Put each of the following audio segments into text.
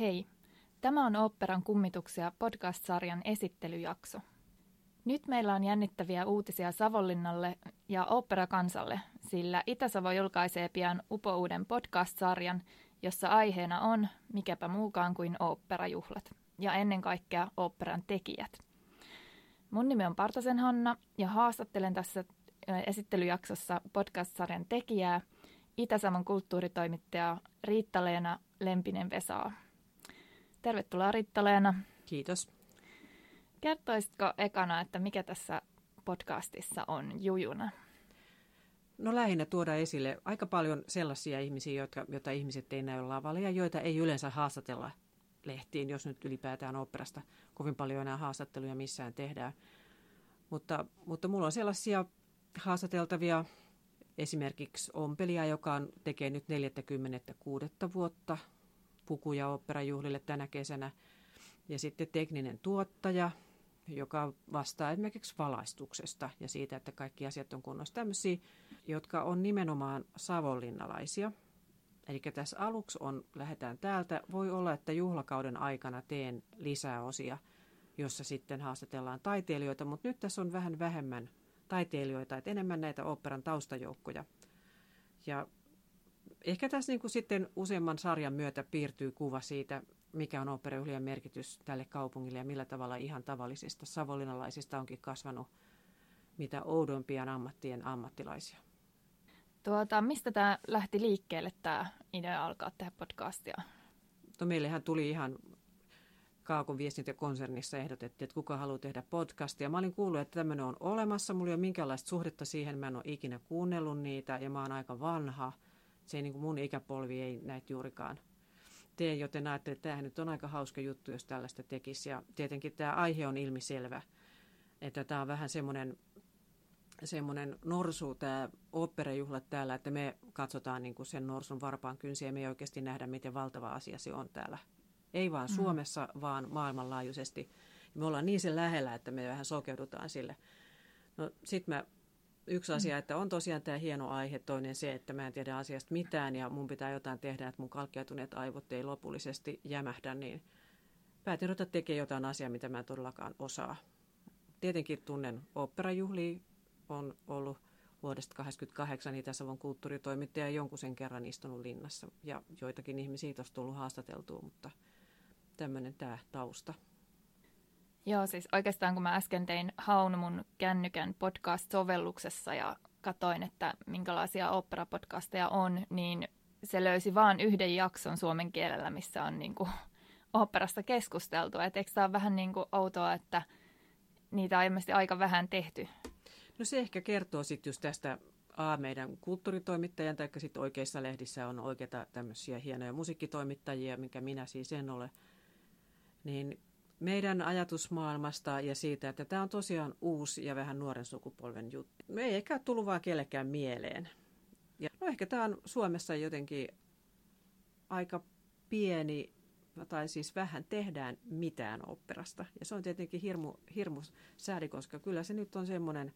Hei, tämä on Oopperan kummituksia podcast-sarjan esittelyjakso. Nyt meillä on jännittäviä uutisia Savonlinnalle ja oopperakansalle, sillä Itä-Savo julkaisee pian upouuden podcast-sarjan, jossa aiheena on mikäpä muukaan kuin oopperajuhlat ja ennen kaikkea oopperan tekijät. Mun nimi on Partasen Hanna ja haastattelen tässä esittelyjaksossa podcast-sarjan tekijää, Itä-Savon kulttuuritoimittaja Riitta-Leena Lempinen-Vesaa. Tervetuloa Riitta-Leena. Kiitos. Kertoisitko ekana, että mikä tässä podcastissa on jujuna? No lähinnä tuoda esille aika paljon sellaisia ihmisiä, joita ihmiset ei näy lavalla ja joita ei yleensä haastatella lehtiin, jos nyt ylipäätään oopperasta kovin paljon enää haastatteluja missään tehdään. Mutta mulla on sellaisia haastateltavia, esimerkiksi ompelija, joka tekee nyt 46. vuotta pukuja oopperajuhlille tänä kesänä. Ja sitten tekninen tuottaja, joka vastaa esimerkiksi valaistuksesta ja siitä, että kaikki asiat on kunnossa. Tämmöisiä, jotka on nimenomaan savonlinnalaisia. Eli tässä aluksi lähdetään täältä. Voi olla, että juhlakauden aikana teen lisää osia, jossa sitten haastatellaan taiteilijoita, mutta nyt tässä on vähän vähemmän taiteilijoita, että enemmän näitä oopperan taustajoukkoja. Ja ehkä tässä niin kuin sitten useamman sarjan myötä piirtyy kuva siitä, mikä on oopperajuhlien merkitys tälle kaupungille ja millä tavalla ihan tavallisista savonlinnalaisista onkin kasvanut mitä oudompia ammattien ammattilaisia. Mistä tämä lähti liikkeelle, tämä idea alkaa tehdä podcastia? Meillähän tuli ihan Kaakon viestintäkonsernissa ehdotettiin, että kuka haluaa tehdä podcastia. Mä olin kuullut, että tämmöinen on olemassa. Mulla ei ole minkäänlaista suhdetta siihen. Mä en ole ikinä kuunnellut niitä ja mä oon aika vanha. Se ei, niin kuin mun ikäpolvi ei näitä juurikaan tee, joten ajattelin, että tämähän nyt on aika hauska juttu, jos tällaista tekisi. Ja tietenkin tämä aihe on ilmiselvä, että tämä on vähän semmoinen norsu, tämä oopperajuhlat täällä, että me katsotaan niin kuin sen norsun varpaan kynsiä ja me ei oikeasti nähdä, miten valtava asia se on täällä. Ei vaan Suomessa, vaan maailmanlaajuisesti. Me ollaan niin sen lähellä, että me vähän sokeudutaan sille. Sitten yksi asia, että on tosiaan tämä hieno aihe, toinen se, että mä en tiedä asiasta mitään ja mun pitää jotain tehdä, että mun kalkkeutuneet aivot ei lopullisesti jämähdä, niin päätin ruveta tekemään jotain asiaa, mitä mä en todellakaan osaa. Tietenkin tunnen oopperajuhlia, on ollut vuodesta 1988 Itä-Savon kulttuuritoimittaja ja jonkun sen kerran istunut linnassa ja joitakin ihmisiä tuossa tullut haastateltua, mutta tämmöinen tämä tausta. Joo, siis oikeastaan kun mä äsken tein haun mun kännykän podcast-sovelluksessa ja katsoin, että minkälaisia ooppera-podcasteja on, niin se löysi vaan yhden jakson suomen kielellä, missä on niinku oopperasta keskusteltu. Et eikö tämä ole vähän niinku outoa, että niitä on ilmeisesti aika vähän tehty? No se ehkä kertoo sitten just tästä meidän kulttuuritoimittajan, tai sitten oikeissa lehdissä on oikeita tämmöisiä hienoja musiikkitoimittajia, minkä minä siis en ole, niin meidän ajatusmaailmasta ja siitä, että tämä on tosiaan uusi ja vähän nuoren sukupolven juttu. Me ei ehkä tullut vaan kellekään mieleen. Ja ehkä tämä on Suomessa jotenkin aika pieni, tai siis vähän tehdään mitään oopperasta. Ja se on tietenkin hirmu sääli, koska kyllä se nyt on semmoinen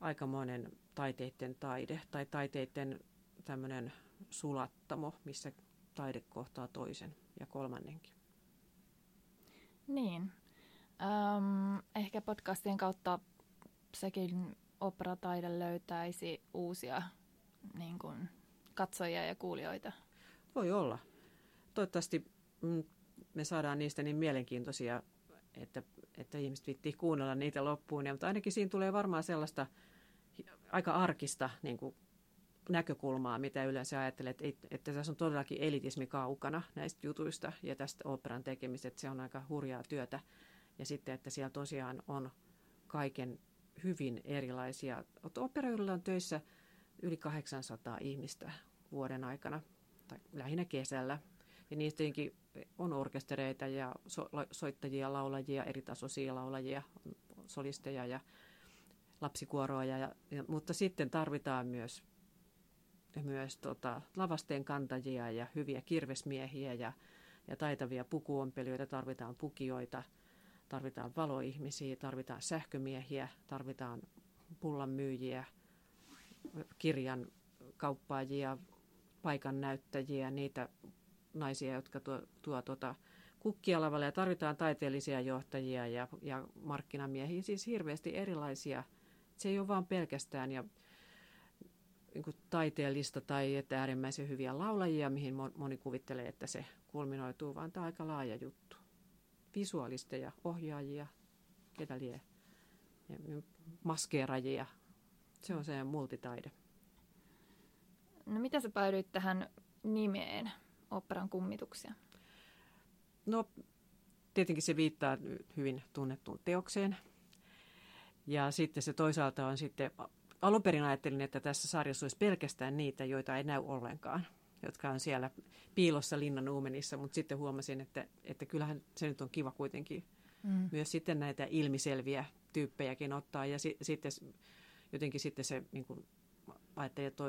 aikamoinen taiteiden taide tai taiteiden tämmöinen sulattamo, missä taide kohtaa toisen ja kolmannenkin. Niin. Ehkä podcastien kautta sekin operataide löytäisi uusia niin kuin, katsojia ja kuulijoita. Voi olla. Toivottavasti me saadaan niistä niin mielenkiintoisia, että ihmiset viittii kuunnella niitä loppuun. Ja, mutta ainakin siinä tulee varmaan sellaista aika arkista niin kuin, näkökulmaa, mitä yleensä ajattelee, että tässä on todellakin elitismi kaukana näistä jutuista ja tästä oopperan tekemisestä, että se on aika hurjaa työtä. Ja sitten, että siellä tosiaan on kaiken hyvin erilaisia. Oopperajuhlilla on töissä yli 800 ihmistä vuoden aikana, tai lähinnä kesällä. Ja niistä on orkestereita ja soittajia, laulajia, eritasoisia laulajia, solisteja ja lapsikuoroja. Mutta sitten tarvitaan myös lavasteen kantajia ja hyviä kirvesmiehiä ja taitavia pukuompelijoita, tarvitaan pukijoita, tarvitaan valoihmisiä, tarvitaan sähkömiehiä, tarvitaan pullanmyyjiä, kirjan kauppaajia, paikan näyttäjiä, niitä naisia, jotka tuo kukkia lavalle, ja tarvitaan taiteellisia johtajia ja markkinamiehiä, siis hirveästi erilaisia. Se ei ole vaan pelkästään ja niin kuin taiteellista tai että äärimmäisen hyviä laulajia, mihin moni kuvittelee, että se kulminoituu, vaan tämä on aika laaja juttu. Visuaalisteja, ohjaajia, ketä lie, maskeerajia. Se on se multitaide. No mitä sä päädyit tähän nimeen, oopperan kummituksia? No tietenkin se viittaa hyvin tunnettuun teokseen. Ja sitten se toisaalta on sitten, alun perin ajattelin, että tässä sarjassa olisi pelkästään niitä, joita ei näy ollenkaan, jotka on siellä piilossa linnan uumenissa, mutta sitten huomasin, että kyllähän se nyt on kiva kuitenkin myös sitten näitä ilmiselviä tyyppejäkin ottaa. Ja sitten jotenkin sitten se, niin kuin ajattelin, että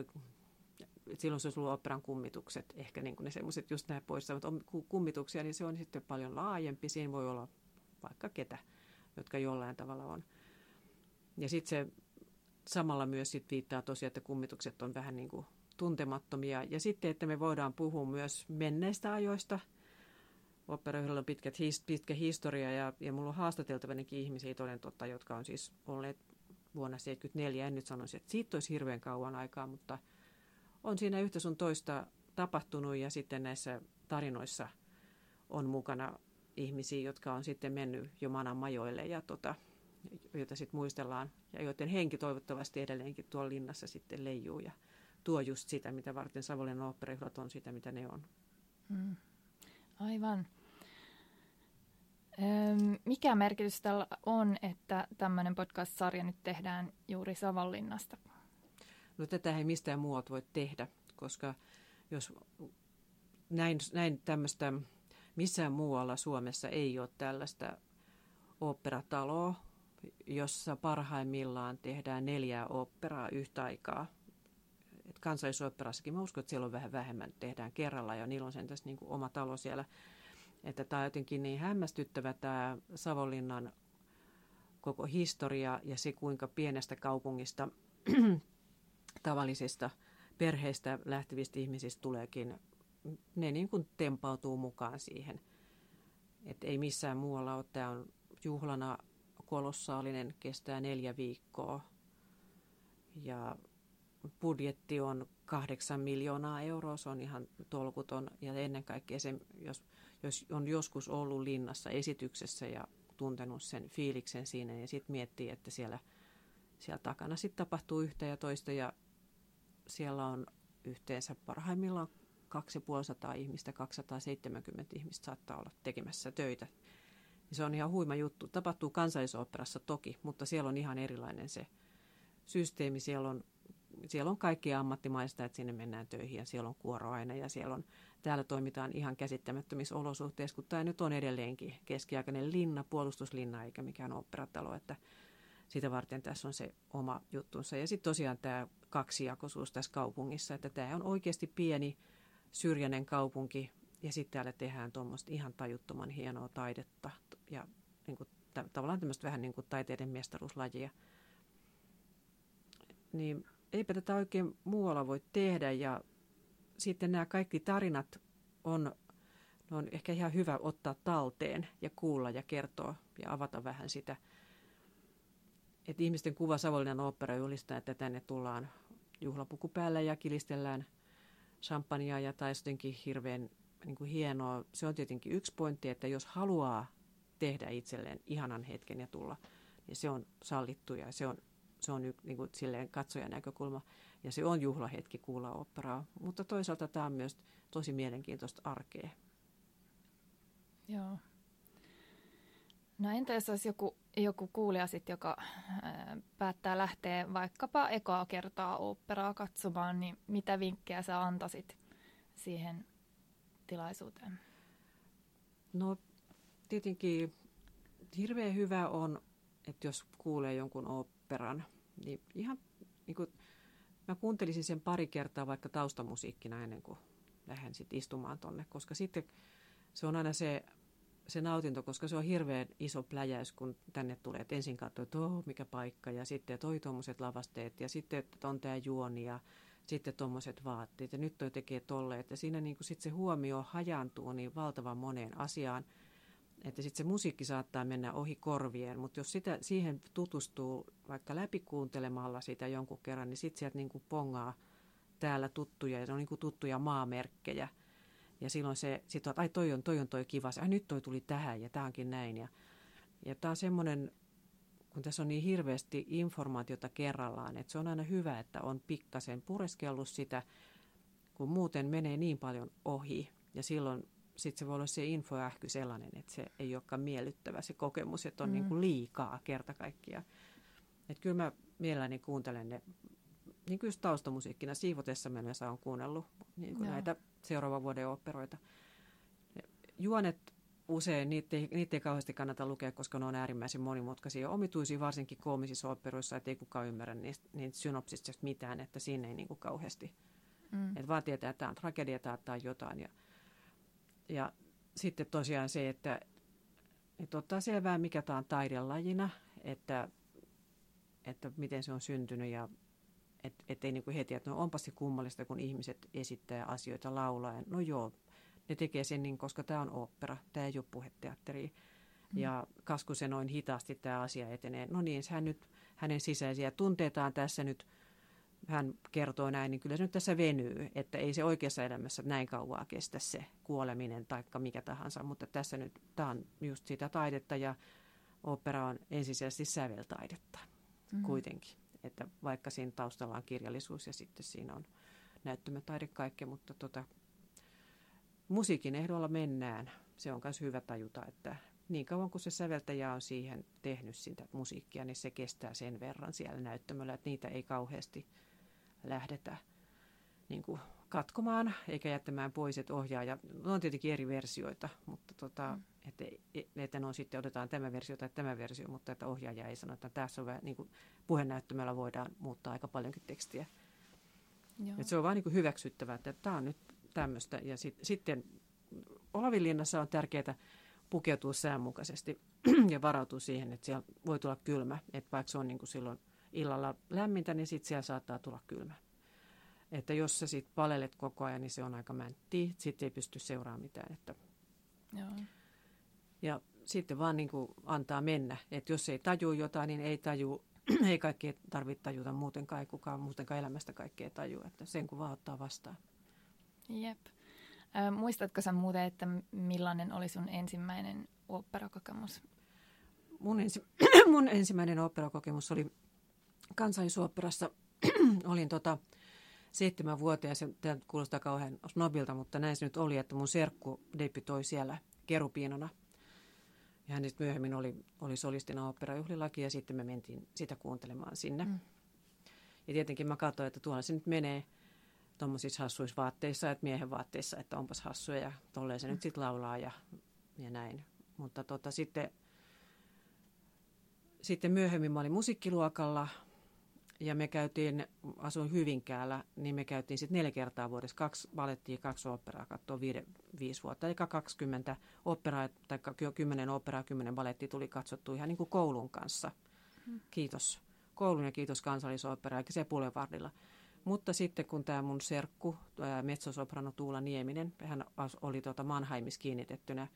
silloin se olisi ollut oopperan kummitukset, ehkä niin kuin ne semmoiset just näin poissa, mutta kummituksia, niin se on sitten paljon laajempi, siinä voi olla vaikka ketä, jotka jollain tavalla on. Ja sitten se samalla myös sit viittaa tosiaan, että kummitukset on vähän niin kuin tuntemattomia. Ja sitten, että me voidaan puhua myös menneistä ajoista. Oopperoilla on pitkä historia ja mulla on haastateltavanikin ihmisiä toden totta, jotka on siis olleet vuonna 1974. En nyt sanoisi, että siitä olisi hirveän kauan aikaa, mutta on siinä yhtä sun toista tapahtunut ja sitten näissä tarinoissa on mukana ihmisiä, jotka on sitten mennyt jo manan majoille ja joita sitten muistellaan ja joiden henki toivottavasti edelleenkin tuolla linnassa sitten leijuu ja tuo just sitä, mitä varten Savonlinnan oopperajuhlat on sitä, mitä ne on. Mm. Aivan. Mikä merkitys tällä on, että tämmöinen podcast-sarja nyt tehdään juuri Savonlinnasta? No tätä ei mistään muualta voi tehdä, koska jos näin tämmöistä missään muualla Suomessa ei ole tällaista oopperataloa, jossa parhaimmillaan tehdään 4 oopperaa yhtä aikaa. Et Kansallisoopperassakin mä uskon, että siellä on vähän vähemmän, tehdään kerralla ja niillä on sen tässä niin kuin oma talo siellä. Että tämä on jotenkin niin hämmästyttävä tämä Savonlinnan koko historia ja se, kuinka pienestä kaupungista tavallisista perheistä lähtevistä ihmisistä tuleekin, ne niin kuin tempautuu mukaan siihen. Että ei missään muualla ole, tämä on juhlana kolossaalinen, kestää 4 viikkoa ja budjetti on 8 miljoonaa euroa, se on ihan tolkuton ja ennen kaikkea se, jos on joskus ollut linnassa esityksessä ja tuntenut sen fiiliksen siinä ja sitten miettii, että siellä takana sitten tapahtuu yhtä ja toista ja siellä on yhteensä parhaimmillaan 250 ihmistä, 270 ihmistä saattaa olla tekemässä töitä. Se on ihan huima juttu. Tapahtuu Kansallisoopperassa toki, mutta siellä on ihan erilainen se systeemi. Siellä on kaikkia ammattimaista, että sinne mennään töihin ja siellä on kuoro aina ja täällä toimitaan ihan käsittämättömissä olosuhteissa, kun tämä nyt on edelleenkin keskiaikainen linna, puolustuslinna eikä mikään oopperatalo, että sitä varten tässä on se oma juttunsa. Ja sitten tosiaan tämä kaksijakoisuus tässä kaupungissa, että tämä on oikeasti pieni syrjäinen kaupunki. Ja sitten täällä tehdään tuommoista ihan tajuttoman hienoa taidetta ja niin kuin, tavallaan tämmöistä vähän niin kuin taiteiden mestaruuslajia. Niin eipä tätä oikein muualla voi tehdä ja sitten nämä kaikki tarinat on ehkä ihan hyvä ottaa talteen ja kuulla ja kertoa ja avata vähän sitä. Että ihmisten kuva Savonlinnan oopperajuhlista, että tänne tullaan juhlapuku päällä ja kilistellään champagnea ja tai jotenkin hirveän niin kuin hienoa. Se on tietenkin yksi pointti, että jos haluaa tehdä itselleen ihanan hetken ja tulla, niin se on sallittu ja se on niin kuin silleen katsojan näkökulma ja se on juhlahetki kuulla oopperaa. Mutta toisaalta tämä on myös tosi mielenkiintoista arkea. Joo. No entä jos olisi joku kuulija sitten, joka päättää lähteä vaikkapa ekaa kertaa oopperaa katsomaan, niin mitä vinkkejä sä antaisit siihen tilaisuuteen? No tietenkin hirveän hyvä on, että jos kuulee jonkun oopperan, niin ihan niin kuin, mä kuuntelisin sen pari kertaa vaikka taustamusiikkina ennen kuin lähden sit istumaan tonne, koska sitten se on aina se nautinto, koska se on hirveän iso pläjäys, kun tänne tulee, että ensin katsoo, että mikä paikka, ja sitten, että tuommoiset lavasteet, ja sitten, että on tämä juoni, ja sitten tuommoiset vaatteet ja nyt toi tekee tolle, että siinä niin kuin sitten se huomio hajaantuu niin valtavan moneen asiaan, että sitten se musiikki saattaa mennä ohi korvien, mutta jos sitä, siihen tutustuu vaikka läpikuuntelemalla sitä jonkun kerran, niin sitten sieltä niin kuin pongaa täällä tuttuja ja se on niin kuin tuttuja maamerkkejä. Ja silloin se, sit on, että ai toi on kiva, ai nyt toi tuli tähän ja tää onkin näin. Ja tää on semmoinen, kun tässä on niin hirveästi informaatiota kerrallaan, että se on aina hyvä, että on pikkasen pureskellut sitä, kun muuten menee niin paljon ohi. Ja silloin sitten se voi olla se infoähky sellainen, että se ei olekaan miellyttävä se kokemus, että on niin kuin liikaa kerta kaikkiaan. Että kyllä mä mielelläni kuuntelen ne, niin kyllä taustamusiikkina siivotessa mennessä olen kuunnellut niin kuin näitä seuraavan vuoden oopperoita. Juonet usein, niitä ei kauheasti kannata lukea, koska ne on äärimmäisen monimutkaisia ja omituisia, varsinkin koomisissa oopperoissa, että ei kukaan ymmärrä niitä synopsista mitään, että siinä ei niin kuin kauheasti. Että vaan tietää, että tämä on tragedia tai jotain. Ja sitten tosiaan se, että ottaa selvää, mikä tämä on taidelajina, että miten se on syntynyt ja että ei niin kuin heti, että no onpas se kummallista, kun ihmiset esittää asioita, laulaa. Ja no joo, ne tekee sen niin, koska tämä on ooppera, tämä ei ole puheteatteria. Ja kasku se noin hitaasti tämä asia etenee. No niin, hänen sisäisiä tunteitaan tässä nyt, hän kertoo näin, niin kyllä se nyt tässä venyy. Että ei se oikeassa elämässä näin kauaa kestä se kuoleminen tai mikä tahansa. Mutta tässä nyt, tämä on just sitä taidetta ja ooppera on ensisijaisesti säveltaidetta kuitenkin. Että vaikka siinä taustalla on kirjallisuus ja sitten siinä on näyttämötaide kaikkea, mutta musiikin ehdolla mennään. Se on myös hyvä tajuta, että niin kauan kuin se säveltäjä on siihen tehnyt sitä musiikkia, niin se kestää sen verran siellä näyttämöllä, että niitä ei kauheasti lähdetä niin kuin katkomaan eikä jättämään pois, että ohjaaja. Ne on tietenkin eri versioita, mutta että no sitten otetaan tämä versio tai tämä versio, mutta että ohjaaja ei sano, että tässä on vähän niin kuin puhenäyttämällä voidaan muuttaa aika paljonkin tekstiä. Että se on vaan niin kuin hyväksyttävää, että tämä on nyt tämmöistä. Ja sitten Olavinlinnassa on tärkeää pukeutua säänmukaisesti ja varautua siihen, että siellä voi tulla kylmä. Että vaikka se on niin kuin silloin illalla lämmintä, niin sitten siellä saattaa tulla kylmä. Että jos sä sitten palelet koko ajan, niin se on aika mänttiä. Sitten ei pysty seuraamaan mitään. Että. Joo. Ja sitten vaan niin kuin antaa mennä. Että jos ei tajua jotain, niin ei tajua. Ei kaikkea tarvitse tajuta muutenkaan. Ei kukaan muutenkaan elämästä kaikkea tajua. Että sen kun vaan ottaa vastaan. Jep. Muistatko sä muuten, että millainen oli sun ensimmäinen oopperakokemus? Mun ensimmäinen oopperakokemus oli Kansallisoopperassa. Olin 7-vuotias, tämä kuulostaa kauhean snobilta, mutta näin se nyt oli, että mun serkku debytoi siellä kerupiinona. Ja hän sitten myöhemmin oli solistina oopperajuhlillakin ja sitten me mentiin sitä kuuntelemaan sinne. Ja tietenkin mä katsoin, että tuolla se nyt menee tuommoisissa hassuissa vaatteissa, että miehen vaatteissa, että onpas hassuja ja tolleen se nyt sitten laulaa ja näin. Mutta sitten myöhemmin mä olin musiikkiluokalla. Ja me käytiin, asuin Hyvinkäällä, niin me käytiin sitten 4 kertaa vuodessa. 2 valettia, 2 oopperaa katsoa 5 vuotta. Eli 20 oopperaa, tai 10 oopperaa, 10 valettia tuli katsottu ihan niin kuin koulun kanssa. Kiitos koulun ja kiitos Kansallisoopperaa, eikä se Boulevardilla. Mutta sitten kun tämä mun serkku, mezzosoprano Tuula Nieminen, hän oli Mannheimissa kiinnitettynä,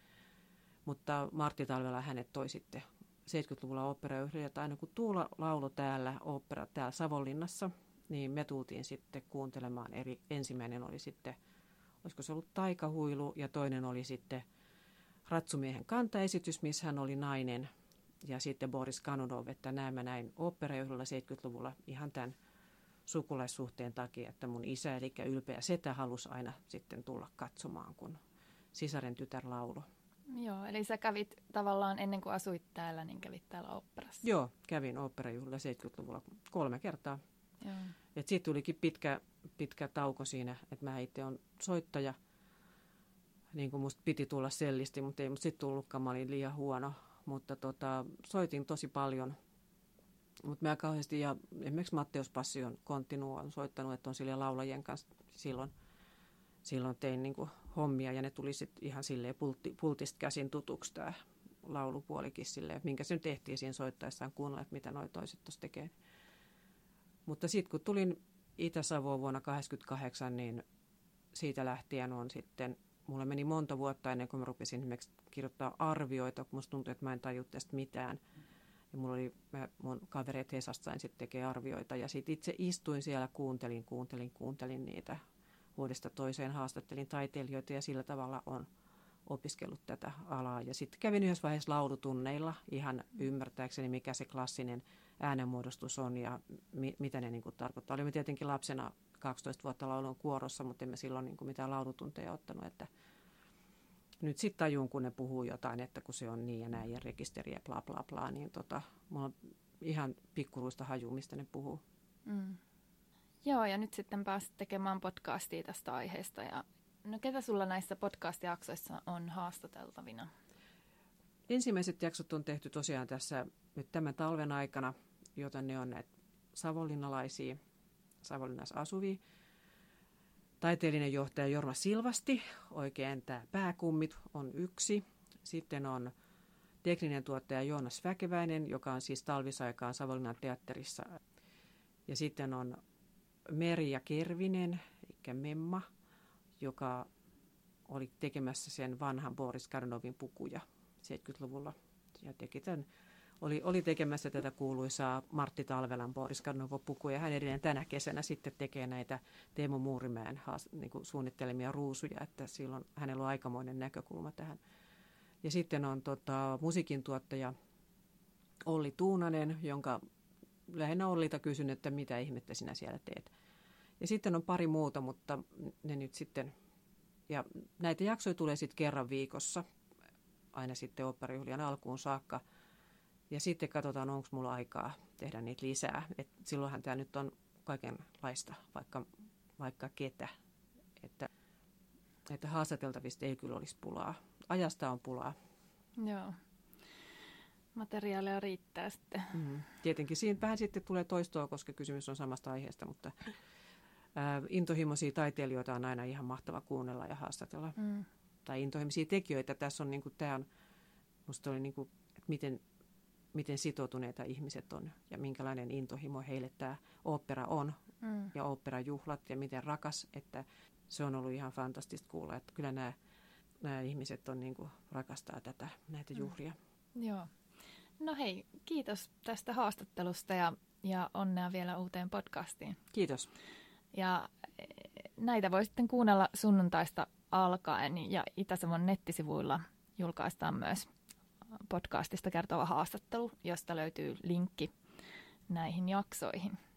mutta Martti Talvela hänet toi sitten 70-luvulla oopperajuhlilla, että aina kun Tuula lauloi täällä ooppera täällä Savonlinnassa, niin me tultiin sitten kuuntelemaan. Eli ensimmäinen oli sitten, olisiko se ollut Taikahuilu, ja toinen oli sitten Ratsumiehen kantaesitys, missä hän oli nainen, ja sitten Boris Kanunov, että mä näin oopperajuhlilla 70-luvulla ihan tämän sukulaissuhteen takia, että mun isä, eli ylpeä setä, halusi aina sitten tulla katsomaan, kun sisaren tytär lauloi. Joo, eli sä kävit tavallaan ennen kuin asuit täällä, niin kävit täällä oopperassa. Joo, kävin oopperajuhlilla 70-luvulla 3 kertaa. Että siitä tulikin pitkä tauko siinä, että mä itse olen soittaja. Niin kuin musta piti tulla sellisti, mutta ei musta sitten tullutkaan, mä olin liian huono. Mutta soitin tosi paljon. Mutta mä kauheasti, ja esimerkiksi Matteus Passi on kontinua, on soittanut, että on silleen laulajien kanssa silloin tein niin kuin hommia ja ne tuli sitten ihan silleen pultista käsin tutuksi tämä laulupuolikin silleen, minkä se nyt tehtiin siinä soittaessaan kuunnella, että mitä noi toiset tuossa tekee. Mutta sitten kun tulin Itä-Savoa vuonna 1988, niin siitä lähtien on sitten, mulla meni monta vuotta ennen kuin mä rupesin esimerkiksi kirjoittaa arvioita, kun musta tuntui, että mä en tajua tästä mitään. Ja mun kavereet Hesasta sain sitten tekee arvioita ja sitten itse istuin siellä, kuuntelin niitä vuodesta toiseen, haastattelin taiteilijoita ja sillä tavalla on opiskellut tätä alaa. Ja sitten kävin yhdessä vaiheessa laulutunneilla ihan ymmärtääkseni, mikä se klassinen äänenmuodostus on ja mitä ne niin kuin tarkoittaa. Olimme tietenkin lapsena 12 vuotta laulun kuorossa, mutta emme silloin niin kuin mitään laulutunteja ottanut. Että nyt sitten tajun, kun ne puhuu jotain, että kun se on niin ja näin ja rekisteriä bla bla bla, niin mulla on ihan pikkuruista haju, mistä ne puhuu. Mm. Joo, ja nyt sitten pääsit tekemään podcastia tästä aiheesta. Ja no ketä sulla näissä podcast-jaksoissa on haastateltavina? Ensimmäiset jaksot on tehty tosiaan tässä nyt tämän talven aikana, joten ne on näitä savonlinnalaisia, Savonlinnassa asuvia. Taiteellinen johtaja Jorma Silvasti, oikein tämä pääkummit on yksi. Sitten on tekninen tuottaja Joonas Väkeväinen, joka on siis talvisaikaan Savonlinnan teatterissa. Ja sitten on Merja Kervinen, eli Memma, joka oli tekemässä sen vanhan Boris Kanunovin pukuja 70-luvulla. Ja oli tekemässä tätä kuuluisaa Martti Talvelan Boris Kanunov-pukuja. Hän edelleen tänä kesänä sitten tekee näitä Teemo Muurimäen niin kuin suunnittelemia ruusuja, että silloin hänellä on aikamoinen näkökulma tähän. Ja sitten on musiikin tuottaja Olli Tuunanen, jonka lähinnä Ollilta kysyn, että mitä ihmettä sinä siellä teet. Ja sitten on pari muuta, mutta ne nyt sitten, ja näitä jaksoja tulee sitten kerran viikossa, aina sitten oopperajuhlien alkuun saakka. Ja sitten katsotaan, onko mulla aikaa tehdä niitä lisää. Et silloinhan tämä nyt on kaikenlaista, vaikka ketä. Että haastateltavista ei kyllä olisi pulaa. Ajasta on pulaa. Joo. Materiaalia riittää sitten. Mm-hmm. Tietenkin siinä vähän sitten tulee toistoa, koska kysymys on samasta aiheesta, mutta intohimoisia taiteilijoita on aina ihan mahtava kuunnella ja haastatella. Mm. Tai intohimoisia tekijöitä. Tässä on niin kuin, tämä on, musta oli niin kuin, että miten sitoutuneita ihmiset on ja minkälainen intohimo heille tämä ooppera on ja oopperajuhlat ja miten rakas, että se on ollut ihan fantastista kuulla, että kyllä nämä ihmiset on niin kuin rakastaa näitä juhlia. Joo. No hei, kiitos tästä haastattelusta ja onnea vielä uuteen podcastiin. Kiitos. Ja näitä voi sitten kuunnella sunnuntaista alkaen ja Itä-Savon nettisivuilla julkaistaan myös podcastista kertova haastattelu, josta löytyy linkki näihin jaksoihin.